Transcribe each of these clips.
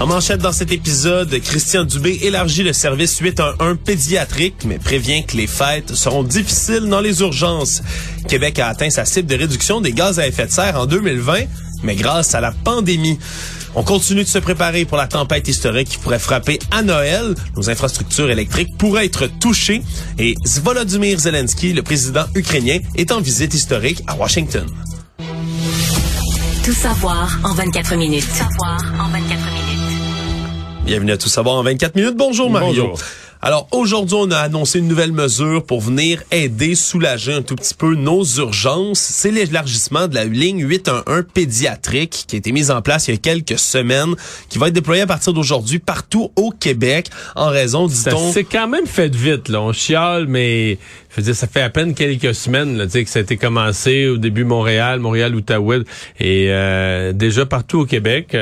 En manchette dans cet épisode, Christian Dubé élargit le service 811 pédiatrique, mais prévient que les fêtes seront difficiles dans les urgences. Québec a atteint sa cible de réduction des gaz à effet de serre en 2020, mais grâce à la pandémie. On continue de se préparer pour la tempête historique qui pourrait frapper à Noël. Nos infrastructures électriques pourraient être touchées. Et Volodymyr Zelensky, le président ukrainien, est en visite historique à Washington. Tout savoir en 24 minutes. Tout savoir en 24 minutes. Bienvenue à Tout Savoir en 24 minutes. Bonjour Mario. Bonjour. Alors aujourd'hui, on a annoncé une nouvelle mesure pour venir aider, soulager un tout petit peu nos urgences. C'est l'élargissement de la ligne 811 pédiatrique qui a été mise en place il y a quelques semaines, qui va être déployée à partir d'aujourd'hui partout au Québec en raison, dit-on... C'est quand même fait vite, là. On chiale, mais je veux dire, ça fait à peine quelques semaines là, que ça a été commencé au début Montréal, Outaouais et déjà partout au Québec.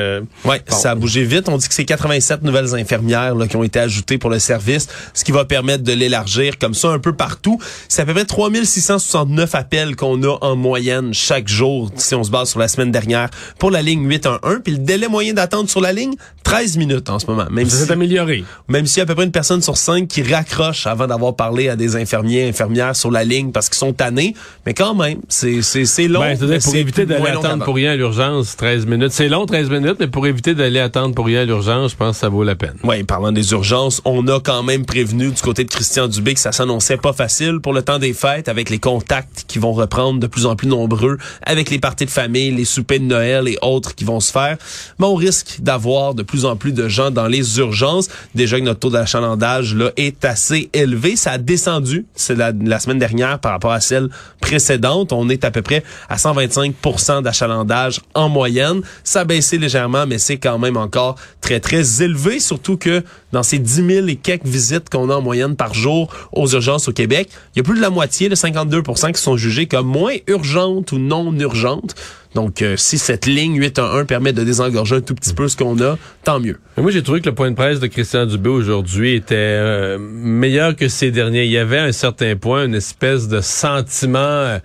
Ça a bougé vite. On dit que c'est 85 nouvelles infirmières là, qui ont été ajoutées pour le service, ce qui va permettre de l'élargir comme ça un peu partout. C'est à peu près 3669 appels qu'on a en moyenne chaque jour, si on se base sur la semaine dernière, pour la ligne 811. Puis le délai moyen d'attente sur la ligne, 13 minutes en ce moment. C'est amélioré. Même s'il y a à peu près une personne sur 5 qui raccroche avant d'avoir parlé à des infirmiers, infirmières sur la ligne parce qu'ils sont tannés. Mais quand même, c'est long. Pour éviter d'aller attendre pour rien à l'urgence, 13 minutes. C'est long, 13 minutes, mais pour éviter d'aller attendre pour rien à l'urgence, je pense ça vaut la peine. Oui, parlant des urgences, on a quand même prévenu du côté de Christian Dubé que ça s'annonçait pas facile pour le temps des fêtes avec les contacts qui vont reprendre de plus en plus nombreux, avec les parties de famille, les soupers de Noël et autres qui vont se faire. Mais on risque d'avoir de plus en plus de gens dans les urgences. Déjà que notre taux d'achalandage là est assez élevé. Ça a descendu, c'est la semaine dernière par rapport à celle précédente. On est à peu près à 125% d'achalandage en moyenne. Ça a baissé légèrement, mais c'est quand même encore très, très élevé. Surtout que dans ces 10 000 et quelques visites qu'on a en moyenne par jour aux urgences au Québec, il y a plus de la moitié, le 52%, qui sont jugés comme moins urgentes ou non urgentes. Donc, si cette ligne 811 permet de désengorger un tout petit peu ce qu'on a, tant mieux. Mais moi, j'ai trouvé que le point de presse de Christian Dubé aujourd'hui était meilleur que ces derniers. Il y avait à un certain point une espèce de sentiment...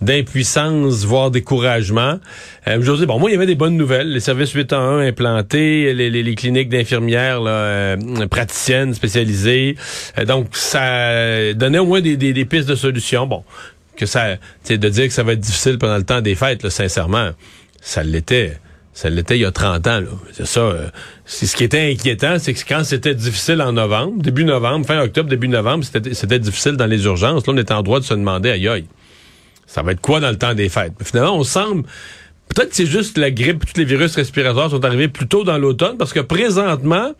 d'impuissance, voire découragement. Aujourd'hui, il y avait des bonnes nouvelles. Les services 811 implantés, les cliniques d'infirmières là, praticiennes spécialisées. Donc, ça donnait au moins des pistes de solutions. De dire que ça va être difficile pendant le temps des fêtes, là, sincèrement, ça l'était. Ça l'était il y a 30 ans. Là. C'est ça. Ce qui était inquiétant, c'est que quand c'était difficile en novembre, début novembre, fin octobre, début novembre, c'était difficile dans les urgences. Là, on était en droit de se demander, aïe, ça va être quoi dans le temps des fêtes? Mais finalement, on semble... Peut-être que c'est juste la grippe, tous les virus respiratoires sont arrivés plus tôt dans l'automne, parce que présentement,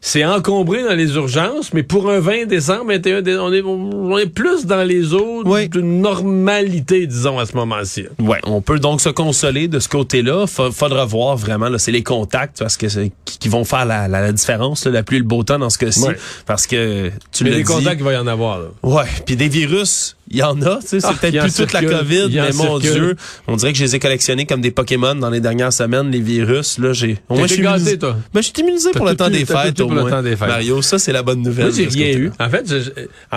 c'est encombré dans les urgences, mais pour un 20 décembre, 21 décembre, on est plus dans les eaux d'une normalité, disons, à ce moment-ci. Oui, on peut donc se consoler de ce côté-là. Faudra voir vraiment, là, c'est les contacts parce que qui vont faire la différence, là, la pluie et le beau temps dans ce cas-ci. Ouais. Parce que tu l'as dit... Mais des contacts, il va y en avoir. Oui, puis des virus... Il y en a, tu sais, c'est peut-être plus toute la COVID, mais mon Dieu, on dirait que je les ai collectionnés comme des Pokémon dans les dernières semaines, les virus, là, j'ai... Moi, je suis immunisé, toi. Ben, je suis immunisé pour le temps des fêtes, au moins. Mario, ça, c'est la bonne nouvelle. Moi, j'ai rien eu. En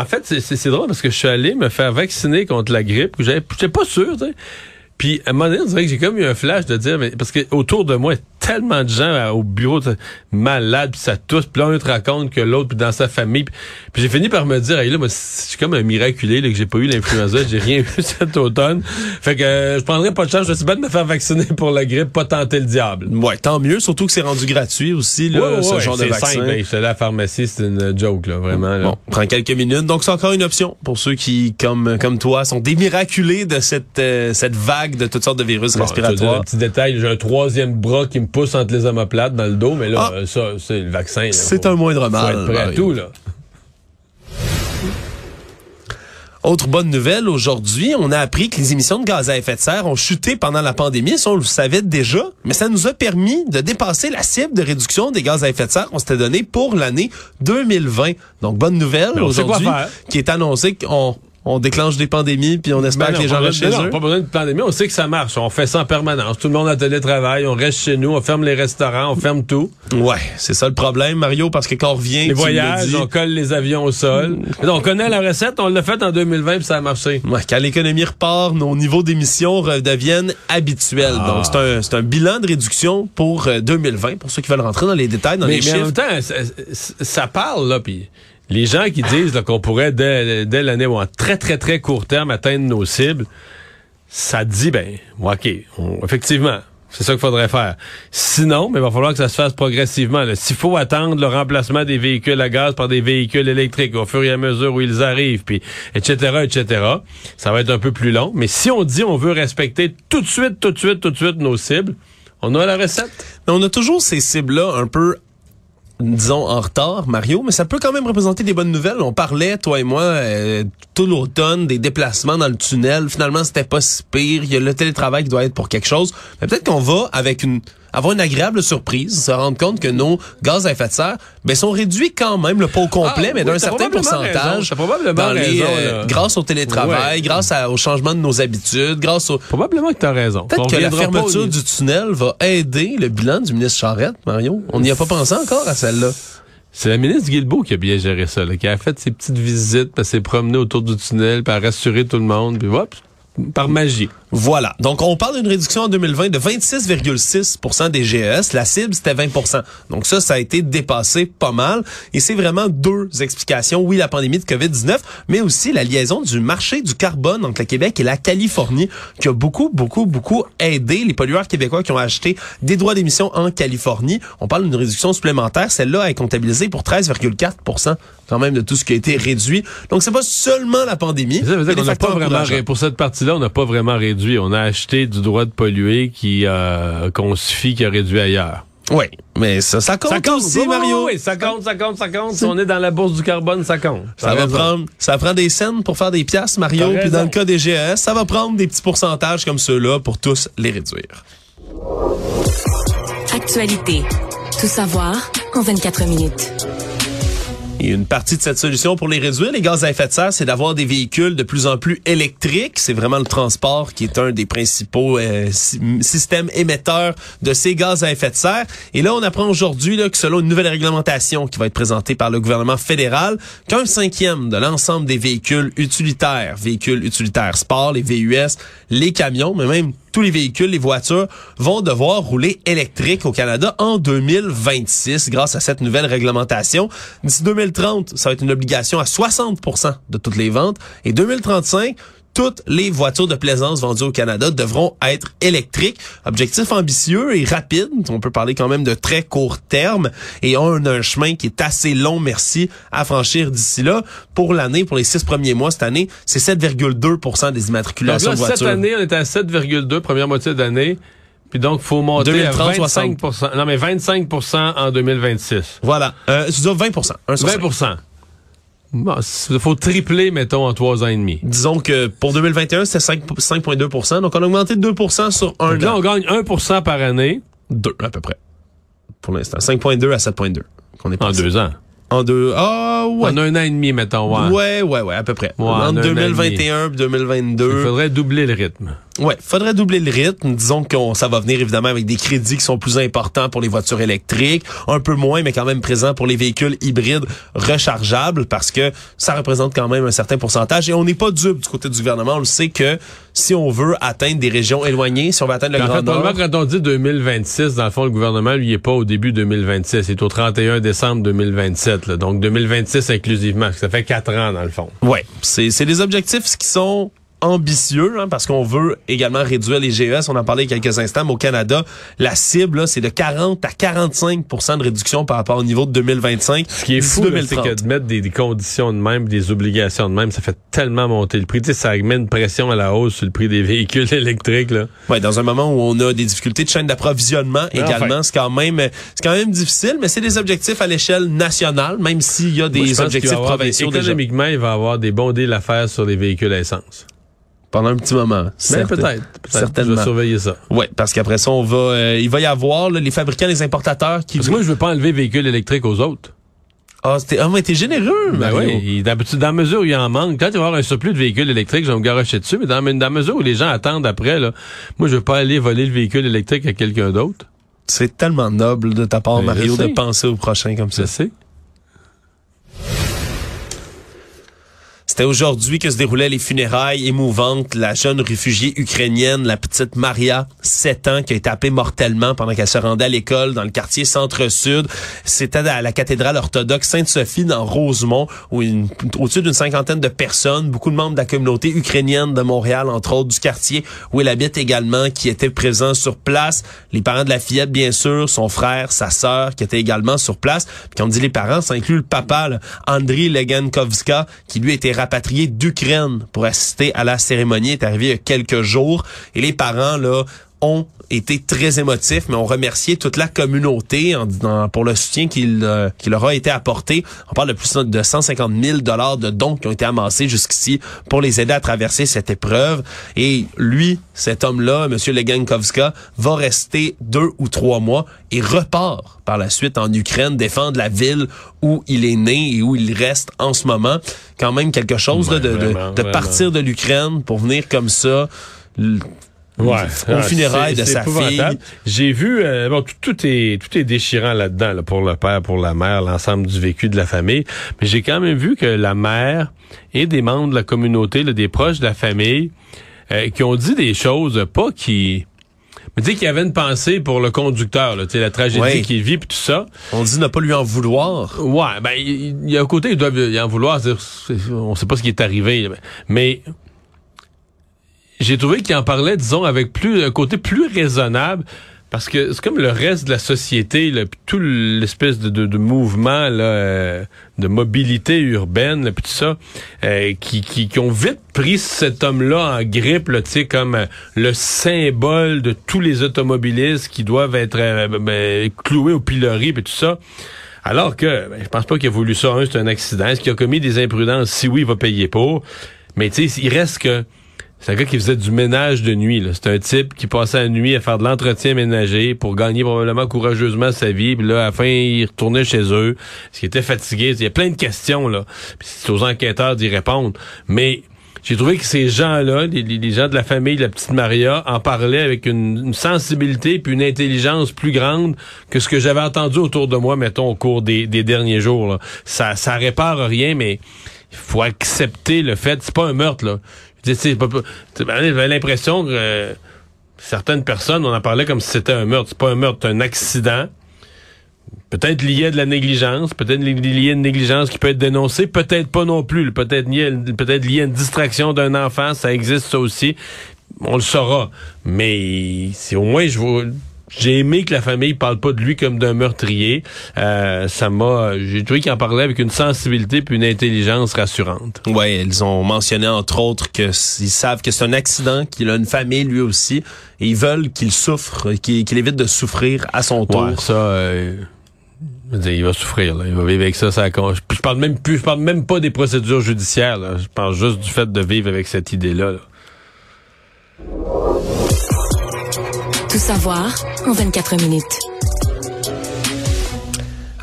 fait, c'est drôle parce que je suis allé me faire vacciner contre la grippe, que j'étais pas sûr, tu sais. Puis, à un moment donné, on dirait que j'ai comme eu un flash de dire, mais parce que autour de moi, tellement de gens au bureau malades, puis ça tousse, puis là, on te raconte que l'autre, puis dans sa famille. Puis j'ai fini par me dire, hey, là, moi, je suis comme un miraculé, là, que j'ai pas eu l'influenza, j'ai rien eu cet automne. Fait que je prendrais pas de chance, je suis bien de me faire vacciner pour la grippe, pas tenter le diable. Ouais, tant mieux, surtout que c'est rendu gratuit aussi, là, ce genre de vaccin. Simple, ben, je suis allé à la pharmacie, c'est une joke, là, vraiment. Là. Bon, prends quelques minutes. Donc, c'est encore une option pour ceux qui, comme toi, sont des miraculés de cette vague de toutes sortes de virus respiratoires. Un petit détail, j'ai un troisième bras qui me pousse entre les omoplates dans le dos, mais là, ça, c'est le vaccin. C'est un moindre mal. Faut être prêt à tout, là. Autre bonne nouvelle, aujourd'hui, on a appris que les émissions de gaz à effet de serre ont chuté pendant la pandémie. Ça, on le savait déjà, mais ça nous a permis de dépasser la cible de réduction des gaz à effet de serre qu'on s'était donnée pour l'année 2020. Donc, bonne nouvelle aujourd'hui, qui est annoncée qu'on... On déclenche des pandémies, puis on espère que les gens restent chez eux. On n'a pas besoin de pandémie, on sait que ça marche. On fait ça en permanence. Tout le monde a télétravail, on reste chez nous, on ferme les restaurants, on ferme tout. Ouais, c'est ça le problème, Mario, parce que quand on revient... Les voyages, on colle les avions au sol. On connaît la recette, on l'a faite en 2020, puis ça a marché. Ouais, quand l'économie repart, nos niveaux d'émissions redeviennent habituels. Ah. Donc, c'est un bilan de réduction pour 2020, pour ceux qui veulent rentrer dans les détails, dans les chiffres. Mais en même temps, ça parle, là, puis... Les gens qui disent là, qu'on pourrait, dès l'année ou en très, très, très court terme, atteindre nos cibles, ça dit, ben, OK, effectivement, c'est ça qu'il faudrait faire. Sinon, mais il va falloir que ça se fasse progressivement. Là. S'il faut attendre le remplacement des véhicules à gaz par des véhicules électriques au fur et à mesure où ils arrivent, puis etc., etc., ça va être un peu plus long. Mais si on dit on veut respecter tout de suite nos cibles, on a la recette. Mais on a toujours ces cibles-là un peu... disons, en retard, Mario, mais ça peut quand même représenter des bonnes nouvelles. On parlait, toi et moi, tout l'automne, des déplacements dans le tunnel. Finalement, c'était pas si pire. Il y a le télétravail qui doit être pour quelque chose. Mais peut-être qu'on va avoir une agréable surprise, se rendre compte que nos gaz à effet de serre sont réduits quand même, le pas au complet, mais d'un certain pourcentage. T'as probablement dans raison. Grâce au télétravail, grâce au changement de nos habitudes, probablement que t'as raison. Peut-être que la fermeture du tunnel va aider le bilan du ministre Charette, Mario. On n'y a pas pensé encore à celle-là. C'est la ministre Guilbeault qui a bien géré ça, là, qui a fait ses petites visites, puis s'est promenée autour du tunnel, puis a rassuré tout le monde, puis hop, par magie. Voilà. Donc, on parle d'une réduction en 2020 de 26,6% des GES. La cible, c'était 20%. Donc ça a été dépassé pas mal. Et c'est vraiment deux explications. Oui, la pandémie de COVID-19, mais aussi la liaison du marché du carbone entre le Québec et la Californie qui a beaucoup aidé les pollueurs québécois qui ont acheté des droits d'émission en Californie. On parle d'une réduction supplémentaire. Celle-là est comptabilisée pour 13,4% quand même de tout ce qui a été réduit. Donc, c'est pas seulement la pandémie. Ça veut dire qu'on n'a pas vraiment, pour cette partie-là, on n'a pas vraiment réduit. On a acheté du droit de polluer qu'on se fie qui a réduit ailleurs. Oui, mais ça compte. Ça compte aussi, Mario. Oui, ça compte. Si on est dans la bourse du carbone, ça compte. Ça prend des cents pour faire des piastres, Mario. Puis dans le cas des GES, ça va prendre des petits pourcentages comme ceux-là pour tous les réduire. Actualité. Tout savoir en 24 minutes. Et une partie de cette solution pour les réduire, les gaz à effet de serre, c'est d'avoir des véhicules de plus en plus électriques. C'est vraiment le transport qui est un des principaux systèmes émetteurs de ces gaz à effet de serre. Et là, on apprend aujourd'hui que selon une nouvelle réglementation qui va être présentée par le gouvernement fédéral, qu'un 5e de l'ensemble des véhicules utilitaires sport, les VUS, les camions, mais même tous les véhicules, les voitures vont devoir rouler électrique au Canada en 2026 grâce à cette nouvelle réglementation. D'ici 2030, ça va être une obligation à 60% de toutes les ventes. Et 2035, toutes les voitures de plaisance vendues au Canada devront être électriques. Objectif ambitieux et rapide. On peut parler quand même de très court terme. Et on a un chemin qui est assez long, merci, à franchir d'ici là. Pour les 6 premiers mois cette année, c'est 7,2% des immatriculations de voitures. Cette année, on est à 7,2, première moitié d'année. Puis donc, il faut monter 2030, à 25%. 60. Non, mais 25% en 2026. Voilà. Je dis 20%. 20%. Bon, faut tripler, mettons, en 3 ans et demi. Disons que pour 2021, c'était 5,2%. Donc, on a augmenté de 2% sur un an. Là, on gagne 1% par année. 2, à peu près. Pour l'instant. 5,2 à 7,2. En 2 ans. En 1 an et demi, mettons. Ouais, à peu près. Ouais, en 2021 et 2022. Il faudrait doubler le rythme. Ouais, faudrait doubler le rythme. Disons que ça va venir évidemment avec des crédits qui sont plus importants pour les voitures électriques, un peu moins, mais quand même présents pour les véhicules hybrides rechargeables, parce que ça représente quand même un certain pourcentage. Et on n'est pas dupe du côté du gouvernement. On le sait que si on veut atteindre des régions éloignées, si on veut atteindre le Grand Nord... Quand on dit 2026, dans le fond, le gouvernement, lui, il est pas au début 2026. Il est au 31 décembre 2027. Donc 2026 inclusivement, ça fait 4 ans dans le fond. Ouais, c'est des objectifs qui sont ambitieux, hein, parce qu'on veut également réduire les GES. On en parlait il y a quelques instants, mais au Canada, la cible, là, c'est de 40 à 45 % de réduction par rapport au niveau de 2025. Ce qui est fou, c'est que de mettre des conditions de même, des obligations de même, ça fait tellement monter le prix. Tu sais, ça met une pression à la hausse sur le prix des véhicules électriques, là. Ouais, dans un moment où on a des difficultés de chaîne d'approvisionnement également, c'est quand même difficile, mais c'est des objectifs à l'échelle nationale, même s'il y a des objectifs provinciaux. Économiquement, il va y avoir des bons deals à faire sur les véhicules à essence. Pendant un petit moment. Mais peut-être. Certainement. Je vais surveiller ça. Oui, parce qu'après ça, on va, il va y avoir là, les fabricants, les importateurs qui... Parce que moi, je veux pas enlever véhicules électriques aux autres. Mais t'es généreux, Mario. Ben oui, d'habitude, dans la mesure où il en manque, quand il va y avoir un surplus de véhicules électriques, je vais me garocher dessus, mais dans la mesure où les gens attendent après, là, moi, je veux pas aller voler le véhicule électrique à quelqu'un d'autre. C'est tellement noble de ta part, ben, Mario, de penser au prochain comme ça. Je sais. C'était aujourd'hui que se déroulaient les funérailles émouvantes. La jeune réfugiée ukrainienne, la petite Maria, 7 ans, qui a été happée mortellement pendant qu'elle se rendait à l'école dans le quartier Centre-Sud. C'était à la cathédrale orthodoxe Sainte-Sophie dans Rosemont, où au-dessus d'une 50aine de personnes, beaucoup de membres de la communauté ukrainienne de Montréal, entre autres, du quartier où elle habite également, qui étaient présents sur place. Les parents de la fillette, bien sûr, son frère, sa sœur, qui étaient également sur place. Puis quand on dit les parents, ça inclut le papa, là, Andriy Legenkovska, qui lui était rapatrié d'Ukraine pour assister à la cérémonie, est arrivé il y a quelques jours. Et les parents, là, ont été très émotifs, mais ont remercié toute la communauté pour le soutien qui leur a été apporté. On parle de plus de 150 000 $ de dons qui ont été amassés jusqu'ici pour les aider à traverser cette épreuve. Et lui, cet homme-là, M. Legenkovska, va rester 2 ou 3 mois et repart par la suite en Ukraine, défendre la ville où il est né et où il reste en ce moment. Quand même quelque chose de partir de l'Ukraine pour venir comme ça... Aux funérailles de sa fille. J'ai vu, tout est déchirant là-dedans, là, pour le père, pour la mère, l'ensemble du vécu de la famille. Mais j'ai quand même vu que la mère et des membres de la communauté, là, des proches de la famille, qui ont dit des choses, pas qui... Mais tu sais qu'il y avait une pensée pour le conducteur, là, tu sais, la tragédie qu'il vit, puis tout ça. On dit ne pas lui en vouloir. Ouais, ben, il y a un côté, ils doivent en vouloir, on sait pas ce qui est arrivé, mais j'ai trouvé qu'il en parlait, disons, avec un côté plus raisonnable, parce que c'est comme le reste de la société, là, puis tout l'espèce de mouvement là, de mobilité urbaine, là, puis tout ça, qui ont vite pris cet homme-là en grippe, tu sais, comme le symbole de tous les automobilistes qui doivent être cloués au pilori, puis tout ça. Alors que, je pense pas qu'il a voulu ça. C'est un accident. Est-ce qu'il a commis des imprudences? Si oui, il va payer pour. Mais tu sais, il reste que... C'est un gars qui faisait du ménage de nuit, là. C'est un type qui passait la nuit à faire de l'entretien ménager pour gagner probablement courageusement sa vie. Puis là, à la fin, il retournait chez eux. Parce qu'il était fatigué. Il y a plein de questions, là. Puis c'est aux enquêteurs d'y répondre. Mais j'ai trouvé que ces gens-là, les gens de la famille de la petite Maria, en parlaient avec une sensibilité puis une intelligence plus grande que ce que j'avais entendu autour de moi, mettons, au cours des derniers jours, là. Ça répare rien, mais il faut accepter le fait. C'est pas un meurtre, là. J'avais l'impression que certaines personnes, on en parlait comme si c'était un meurtre. C'est pas un meurtre, c'est un accident. Peut-être lié à de la négligence, peut-être lié à une négligence qui peut être dénoncée, peut-être pas non plus. Peut-être lié à une distraction d'un enfant, ça existe ça aussi. On le saura. Mais si au moins j'ai aimé que la famille parle pas de lui comme d'un meurtrier. J'ai trouvé qu'il en parlait avec une sensibilité puis une intelligence rassurante. Ouais, ils ont mentionné entre autres que ils savent que c'est un accident, qu'il a une famille lui aussi, et ils veulent qu'il souffre, qu'il évite de souffrir à son tour. Ouais, ça, il va souffrir, là. Il va vivre avec ça. Je parle même pas des procédures judiciaires, là. Je parle juste du fait de vivre avec cette idée-là, là. Tout savoir en 24 minutes.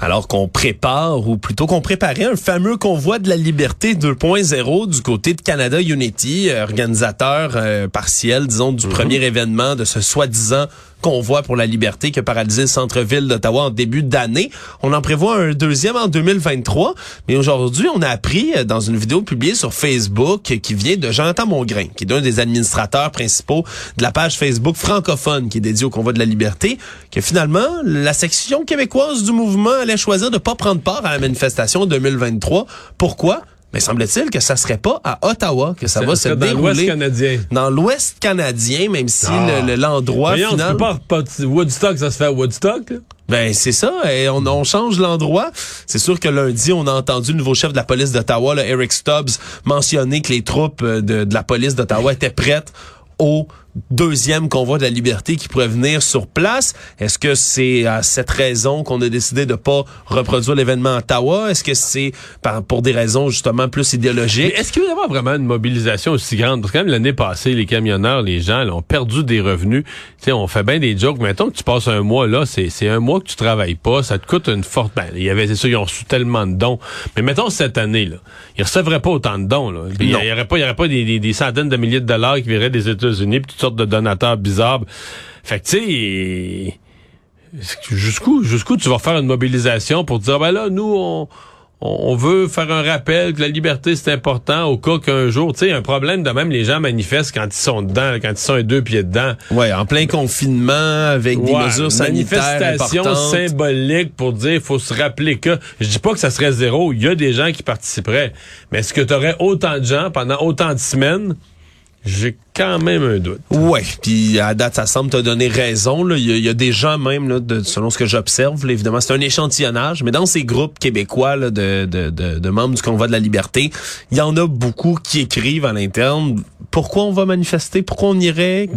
alors qu'on prépare, ou plutôt qu'on préparait un fameux convoi de la liberté 2.0 du côté de Canada Unity, organisateur partiel, disons, du premier événement de ce soi-disant convoi pour la liberté qui a paralysé le centre-ville d'Ottawa en début d'année. On en prévoit un deuxième en 2023, mais aujourd'hui, on a appris dans une vidéo publiée sur Facebook qui vient de Jonathan Mongrain, qui est un des administrateurs principaux de la page Facebook francophone qui est dédiée au convoi de la liberté, que finalement, la section québécoise du mouvement allait choisir de ne pas prendre part à la manifestation 2023. Pourquoi? Mais semble-t-il que ça serait pas à Ottawa que ça va se dérouler. Dans l'Ouest canadien. Dans l'Ouest canadien, même si l'endroit final... Voyons, tu peux pas Woodstock, ça se fait à Woodstock, là? Ben c'est ça, et on change l'endroit. C'est sûr que lundi, on a entendu le nouveau chef de la police d'Ottawa, là, Eric Stubbs, mentionner que les troupes de la police d'Ottawa étaient prêtes au deuxième convoi de la liberté qui pourrait venir sur place. Est-ce que c'est à cette raison qu'on a décidé de pas reproduire l'événement à Ottawa? Est-ce que c'est pour des raisons justement plus idéologiques? Mais est-ce qu'il va y avoir vraiment une mobilisation aussi grande? Parce que quand même l'année passée, les camionneurs, les gens, là, ont perdu des revenus. T'sais, on fait bien des jokes. Mettons que tu passes un mois là, c'est un mois que tu travailles pas, ça te coûte une forte... c'est sûr, ils ont reçu tellement de dons. Mais mettons cette année, là, ils recevraient pas autant de dons. Il n'y aurait pas des centaines de milliers de dollars qui viendraient des États-Unis, toutes sortes de donateurs bizarres. Fait que, tu sais, jusqu'où tu vas faire une mobilisation pour dire, ben là, nous, on veut faire un rappel que la liberté, c'est important, au cas qu'un jour, tu sais, un problème de même, les gens manifestent quand ils sont dedans, quand ils sont à deux pieds dedans. Ouais, en plein confinement, avec des mesures sanitaires manifestation symbolique pour dire, il faut se rappeler que, je dis pas que ça serait zéro, il y a des gens qui participeraient, mais est-ce que tu aurais autant de gens pendant autant de semaines? J'ai quand même un doute. Ouais, puis à date, ça semble te donner raison. Là, il y a des gens même, là, selon ce que j'observe, là, évidemment, c'est un échantillonnage, mais dans ces groupes québécois là, de membres du Convoi de la Liberté, il y en a beaucoup qui écrivent à l'interne « Pourquoi on va manifester? Pourquoi on irait?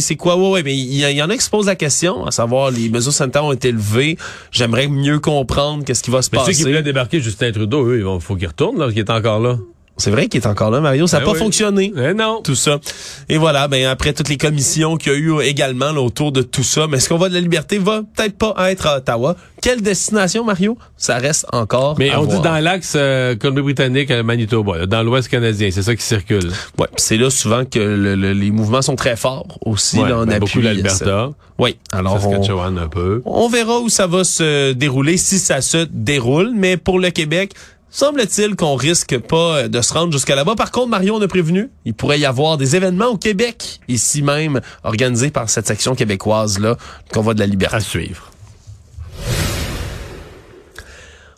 C'est quoi? » Ouais, mais il y en a qui se posent la question, à savoir, les mesures sanitaires ont été levées, j'aimerais mieux comprendre qu'est-ce qui va se passer. Mais ceux qui voulaient débarquer Justin Trudeau, eux, il faut qu'ils retournent, là, qu'il est encore là. C'est vrai qu'il est encore là, Mario. Ça n'a pas fonctionné. Mais non. Tout ça. Et voilà, après toutes les commissions qu'il y a eu également là, autour de tout ça, mais ce convoi de la liberté va peut-être pas être à Ottawa. Quelle destination, Mario? Ça reste encore à voir. Mais on dit dans l'axe Colombie-Britannique à Manitoba, là, dans l'Ouest canadien. C'est ça qui circule. Oui, c'est là souvent que les mouvements sont très forts aussi. Ouais, là, on appuie beaucoup l'Alberta. Oui, alors Saskatchewan un peu. On verra où ça va se dérouler, si ça se déroule. Mais pour le Québec... semble-t-il qu'on risque pas de se rendre jusqu'à là-bas. Par contre, Marion, on a prévenu, il pourrait y avoir des événements au Québec, ici même, organisés par cette section québécoise-là, qu'on voit de la liberté. À suivre.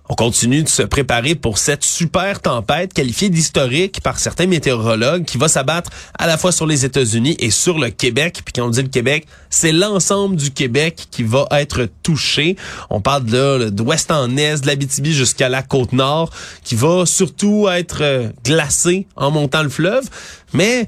On continue de se préparer pour cette super tempête qualifiée d'historique par certains météorologues qui va s'abattre à la fois sur les États-Unis et sur le Québec. Puis quand on dit le Québec, c'est l'ensemble du Québec qui va être touché. On parle de d'ouest en est, de l'Abitibi jusqu'à la Côte-Nord, qui va surtout être glacé en montant le fleuve. Mais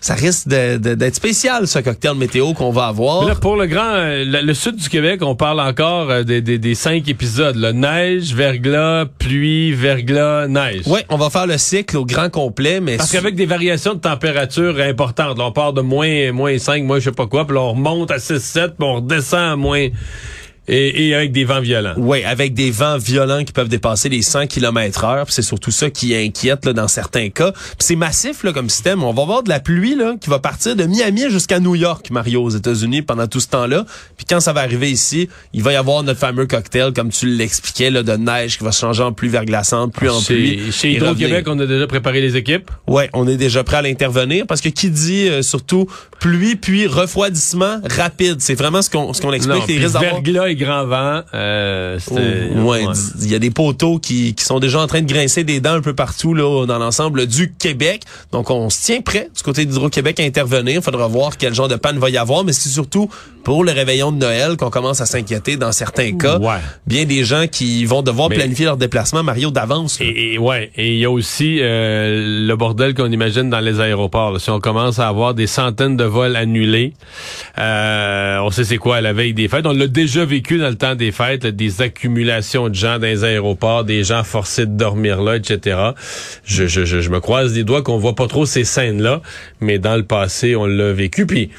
ça risque d'être spécial, ce cocktail météo qu'on va avoir. Là, pour le sud du Québec, on parle encore des 5 épisodes. Là. Neige, verglas, pluie, verglas, neige. Oui, on va faire le cycle au grand complet. Mais parce qu'avec des variations de température importantes, là, on part de moins 5, moins je sais pas quoi, puis là, on remonte à 6-7, puis on redescend à moins... Et avec des vents violents. Oui, avec des vents violents qui peuvent dépasser les 100 km/h. Puis c'est surtout ça qui inquiète là, dans certains cas. Puis c'est massif là, comme système. On va avoir de la pluie là, qui va partir de Miami jusqu'à New York, Mario, aux États-Unis pendant tout ce temps-là. Puis quand ça va arriver ici, il va y avoir notre fameux cocktail, comme tu l'expliquais, là, de neige qui va se changer en pluie verglaçante, pluie en pluie. Chez Hydro-Québec, on a déjà préparé les équipes? Oui, on est déjà prêt à l'intervenir. Parce que qui dit surtout pluie, puis refroidissement rapide. C'est vraiment ce qu'on explique. Les risques d'avoir... grand vent, il y a des poteaux qui sont déjà en train de grincer des dents un peu partout là, dans l'ensemble du Québec. Donc, on se tient prêt du côté d'Hydro-Québec à intervenir. Il faudra voir quel genre de panne va y avoir, mais c'est surtout pour le réveillon de Noël qu'on commence à s'inquiéter dans certains cas. Ouais. Bien des gens qui vont devoir planifier leur déplacement, Mario, d'avance. Et il y a aussi le bordel qu'on imagine dans les aéroports. Là. Si on commence à avoir des centaines de vols annulés, on sait c'est quoi la veille des fêtes. On l'a déjà vécu dans le temps des fêtes, là, des accumulations de gens dans les aéroports, des gens forcés de dormir là, etc. Je me croise les doigts qu'on voit pas trop ces scènes-là, mais dans le passé, on l'a vécu. Puis,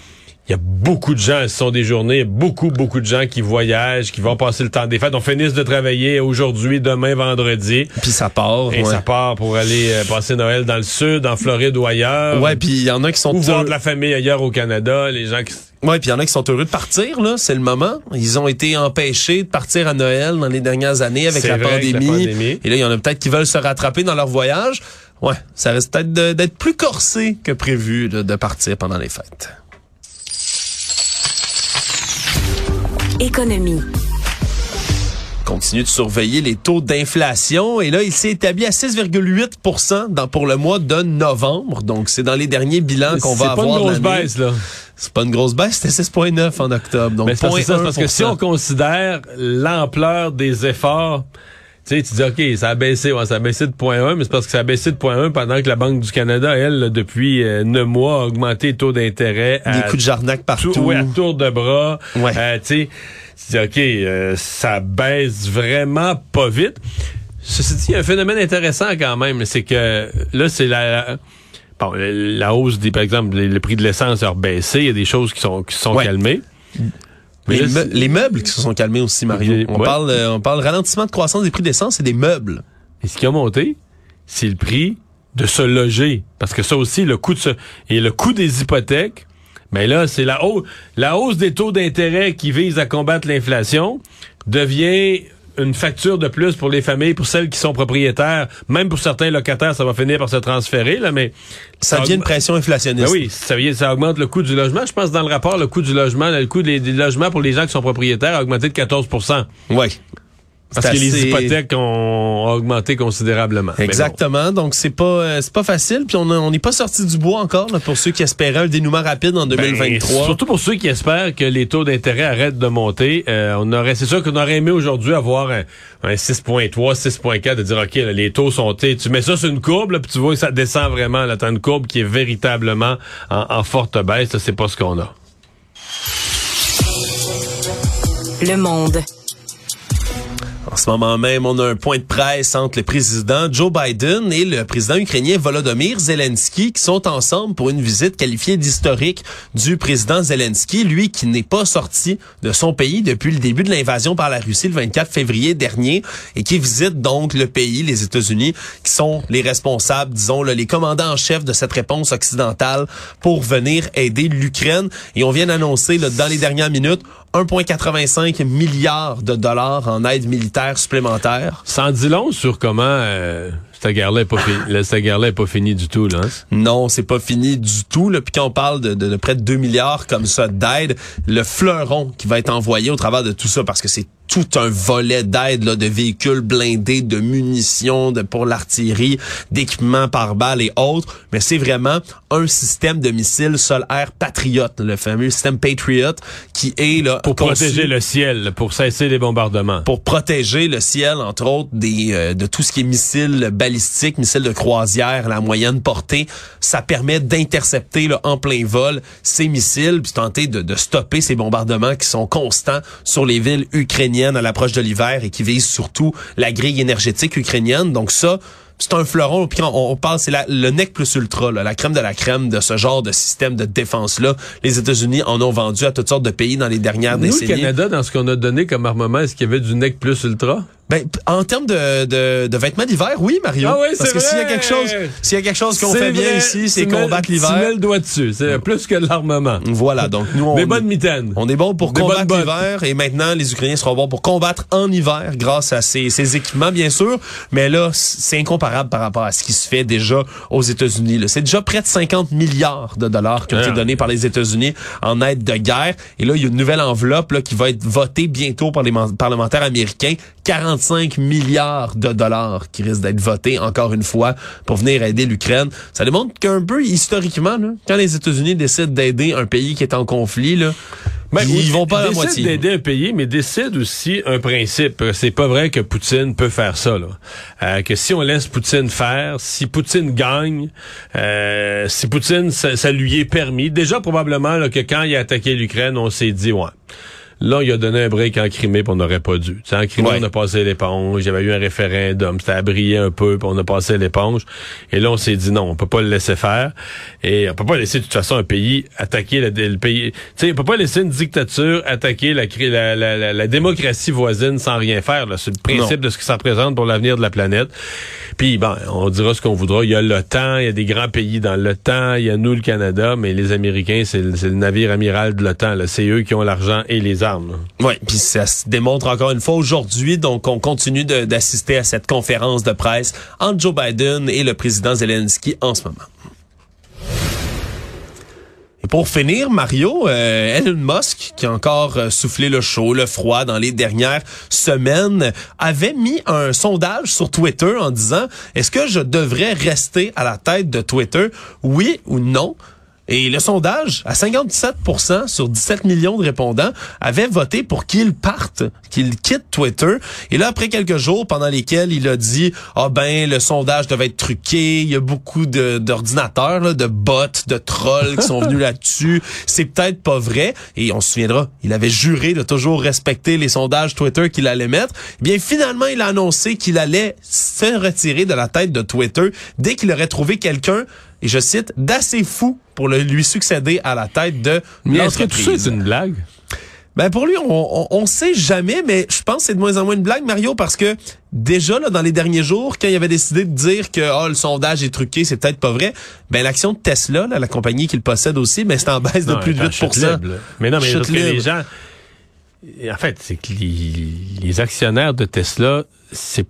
Il y a beaucoup de gens, ce sont des journées, beaucoup de gens qui voyagent, qui vont passer le temps des fêtes. On finisse de travailler aujourd'hui, demain, vendredi. Puis ça part. Et ça part pour aller passer Noël dans le sud, en Floride ou ailleurs. Ouais, puis il y en a qui sont... Ou voir de la famille ailleurs au Canada, les gens qui... Ouais, puis il y en a qui sont heureux de partir, là. C'est le moment. Ils ont été empêchés de partir à Noël dans les dernières années avec la pandémie. Et là, il y en a peut-être qui veulent se rattraper dans leur voyage. Ouais, ça risque peut-être d'être plus corsé que prévu là, de partir pendant les fêtes. Économie. Continue de surveiller les taux d'inflation et là, il s'est établi à 6,8% pour le mois de novembre. Donc, c'est dans les derniers bilans qu'on va avoir. C'est pas une grosse baisse, là. C'est pas une grosse baisse, c'était 6,9 en octobre. Donc, c'est ça, parce que si on considère l'ampleur des efforts, tu sais, tu dis, OK, ça a baissé de 0,1, mais c'est parce que ça a baissé de 0,1 pendant que la Banque du Canada, elle, depuis 9 mois, a augmenté les taux d'intérêt. Des coups de jarnac partout. Oui, à tour de bras. Ouais. Tu dis, OK, ça baisse vraiment pas vite. Ceci dit, il y a un phénomène intéressant quand même, c'est que là, c'est la hausse des, par exemple, le prix de l'essence a baissé, il y a des choses qui se sont calmées. Mais les meubles qui se sont calmés aussi, Mario. On parle ralentissement de croissance des prix d'essence et des meubles. Et ce qui a monté, c'est le prix de se loger. Parce que ça aussi, le coût des hypothèques, mais là, c'est la hausse des taux d'intérêt qui vise à combattre l'inflation devient une facture de plus pour les familles, pour celles qui sont propriétaires. Même pour certains locataires, ça va finir par se transférer, là, mais... Ça devient une pression inflationniste. Ben oui, ça augmente le coût du logement. Je pense que dans le rapport, le coût du logement, le coût des logements pour les gens qui sont propriétaires a augmenté de 14%. Oui. Parce que les hypothèques ont augmenté considérablement. Exactement. Bon. Donc, c'est pas facile. Puis, on n'est pas sorti du bois encore, là, pour ceux qui espéraient un dénouement rapide en 2023. Surtout pour ceux qui espèrent que les taux d'intérêt arrêtent de monter. C'est sûr qu'on aurait aimé aujourd'hui avoir un 6,3, 6,4, de dire, OK, là, les taux sont... Tu mets ça sur une courbe, là, puis tu vois que ça descend vraiment. Là, t'as une courbe qui est véritablement en forte baisse. Là, c'est pas ce qu'on a. Le Monde. En ce moment même, on a un point de presse entre le président Joe Biden et le président ukrainien Volodymyr Zelensky qui sont ensemble pour une visite qualifiée d'historique du président Zelensky, lui qui n'est pas sorti de son pays depuis le début de l'invasion par la Russie le 24 février dernier et qui visite donc le pays, les États-Unis, qui sont les responsables, disons, les commandants en chef de cette réponse occidentale pour venir aider l'Ukraine. Et on vient d'annoncer là, dans les dernières minutes 1,85 milliard de dollars en aide militaire supplémentaire. Sans dire long sur comment cette guerre-là n'est pas finie du tout. Là. Non, c'est pas fini du tout. Là. Puis quand on parle de près de 2 milliards comme ça d'aide, le fleuron qui va être envoyé au travers de tout ça, parce que c'est tout un volet d'aide là, de véhicules blindés, de munitions, pour l'artillerie, d'équipements par balles et autres. Mais c'est vraiment un système de missiles sol-air Patriot, le fameux système Patriot, qui est là pour protéger le ciel, pour cesser les bombardements. Pour protéger le ciel, entre autres, de tout ce qui est missiles balistiques, missiles de croisière, la moyenne portée. Ça permet d'intercepter là, en plein vol ces missiles, puis tenter de stopper ces bombardements qui sont constants sur les villes ukrainiennes à l'approche de l'hiver et qui vise surtout la grille énergétique ukrainienne. Donc ça, c'est un fleuron. Puis on parle, c'est le nec plus ultra, là, la crème de la crème de ce genre de système de défense-là. Les États-Unis en ont vendu à toutes sortes de pays dans les dernières décennies. Nous, le Canada, dans ce qu'on a donné comme armement, est-ce qu'il y avait du nec plus ultra? Ben, en termes de vêtements d'hiver, oui, Mario. Ah oui, parce que s'il y a quelque chose qu'on fait bien ici, c'est combattre l'hiver. Tu mets le doigt dessus. C'est plus que l'armement. Voilà. Donc, nous, on. Des bonnes mitaines. On est bon pour combattre l'hiver. Et maintenant, les Ukrainiens seront bons pour combattre en hiver grâce à ces équipements, bien sûr. Mais là, c'est incomparable par rapport à ce qui se fait déjà aux États-Unis, là. C'est déjà près de 50 milliards de dollars qui ont été donnés par les États-Unis en aide de guerre. Et là, il y a une nouvelle enveloppe, là, qui va être votée bientôt par les parlementaires américains. 45 milliards de dollars qui risquent d'être votés, encore une fois, pour venir aider l'Ukraine. Ça démontre qu'un peu, historiquement, là, quand les États-Unis décident d'aider un pays qui est en conflit, là, ils vont pas à la moitié. Ils décident d'aider un pays, mais décident aussi un principe. C'est pas vrai que Poutine peut faire ça, là. Que si on laisse Poutine faire, si Poutine gagne, si Poutine, ça lui est permis. Déjà, probablement, là, que quand il a attaqué l'Ukraine, on s'est dit, ouais... Là, il a donné un break en Crimée, puis on n'aurait pas dû. T'sais, en Crimée, on a passé l'éponge. Il y avait eu un référendum. C'était abrié un peu, puis on a passé l'éponge. Et là, on s'est dit non, on peut pas le laisser faire. Et on peut pas laisser, de toute façon, un pays attaquer le pays. On peut pas laisser une dictature attaquer la démocratie voisine sans rien faire. Là. C'est le principe de ce que ça représente pour l'avenir de la planète. Puis, bon, on dira ce qu'on voudra. Il y a l'OTAN, il y a des grands pays dans l'OTAN, il y a nous, le Canada, mais les Américains, c'est le navire amiral de l'OTAN. Là. C'est eux qui ont l'argent et les armes. Oui, puis ça se démontre encore une fois aujourd'hui. Donc, on continue d'assister à cette conférence de presse entre Joe Biden et le président Zelensky en ce moment. Et pour finir, Mario, Elon Musk, qui a encore soufflé le chaud, le froid dans les dernières semaines, avait mis un sondage sur Twitter en disant « Est-ce que je devrais rester à la tête de Twitter? Oui ou non? » Et le sondage, à 57% sur 17 millions de répondants, avait voté pour qu'il parte, qu'il quitte Twitter. Et là, après quelques jours, pendant lesquels il a dit « Ah ben, le sondage devait être truqué, il y a beaucoup d'ordinateurs, là, de bots, de trolls qui sont venus là-dessus, c'est peut-être pas vrai. » Et on se souviendra, il avait juré de toujours respecter les sondages Twitter qu'il allait mettre. Eh bien, finalement, il a annoncé qu'il allait se retirer de la tête de Twitter dès qu'il aurait trouvé quelqu'un, et je cite, d'assez fou pour lui succéder à la tête de l'entreprise. Mais est-ce que tout ça est une blague? Ben pour lui, on sait jamais, mais je pense que c'est de moins en moins une blague, Mario, parce que déjà là dans les derniers jours, quand il avait décidé de dire que le sondage est truqué, c'est peut-être pas vrai, ben l'action de Tesla, là, la compagnie qu'il possède aussi, ben c'est en baisse de plus de 8%. Mais non, mais parce que les gens, en fait, c'est que les actionnaires de Tesla, c'est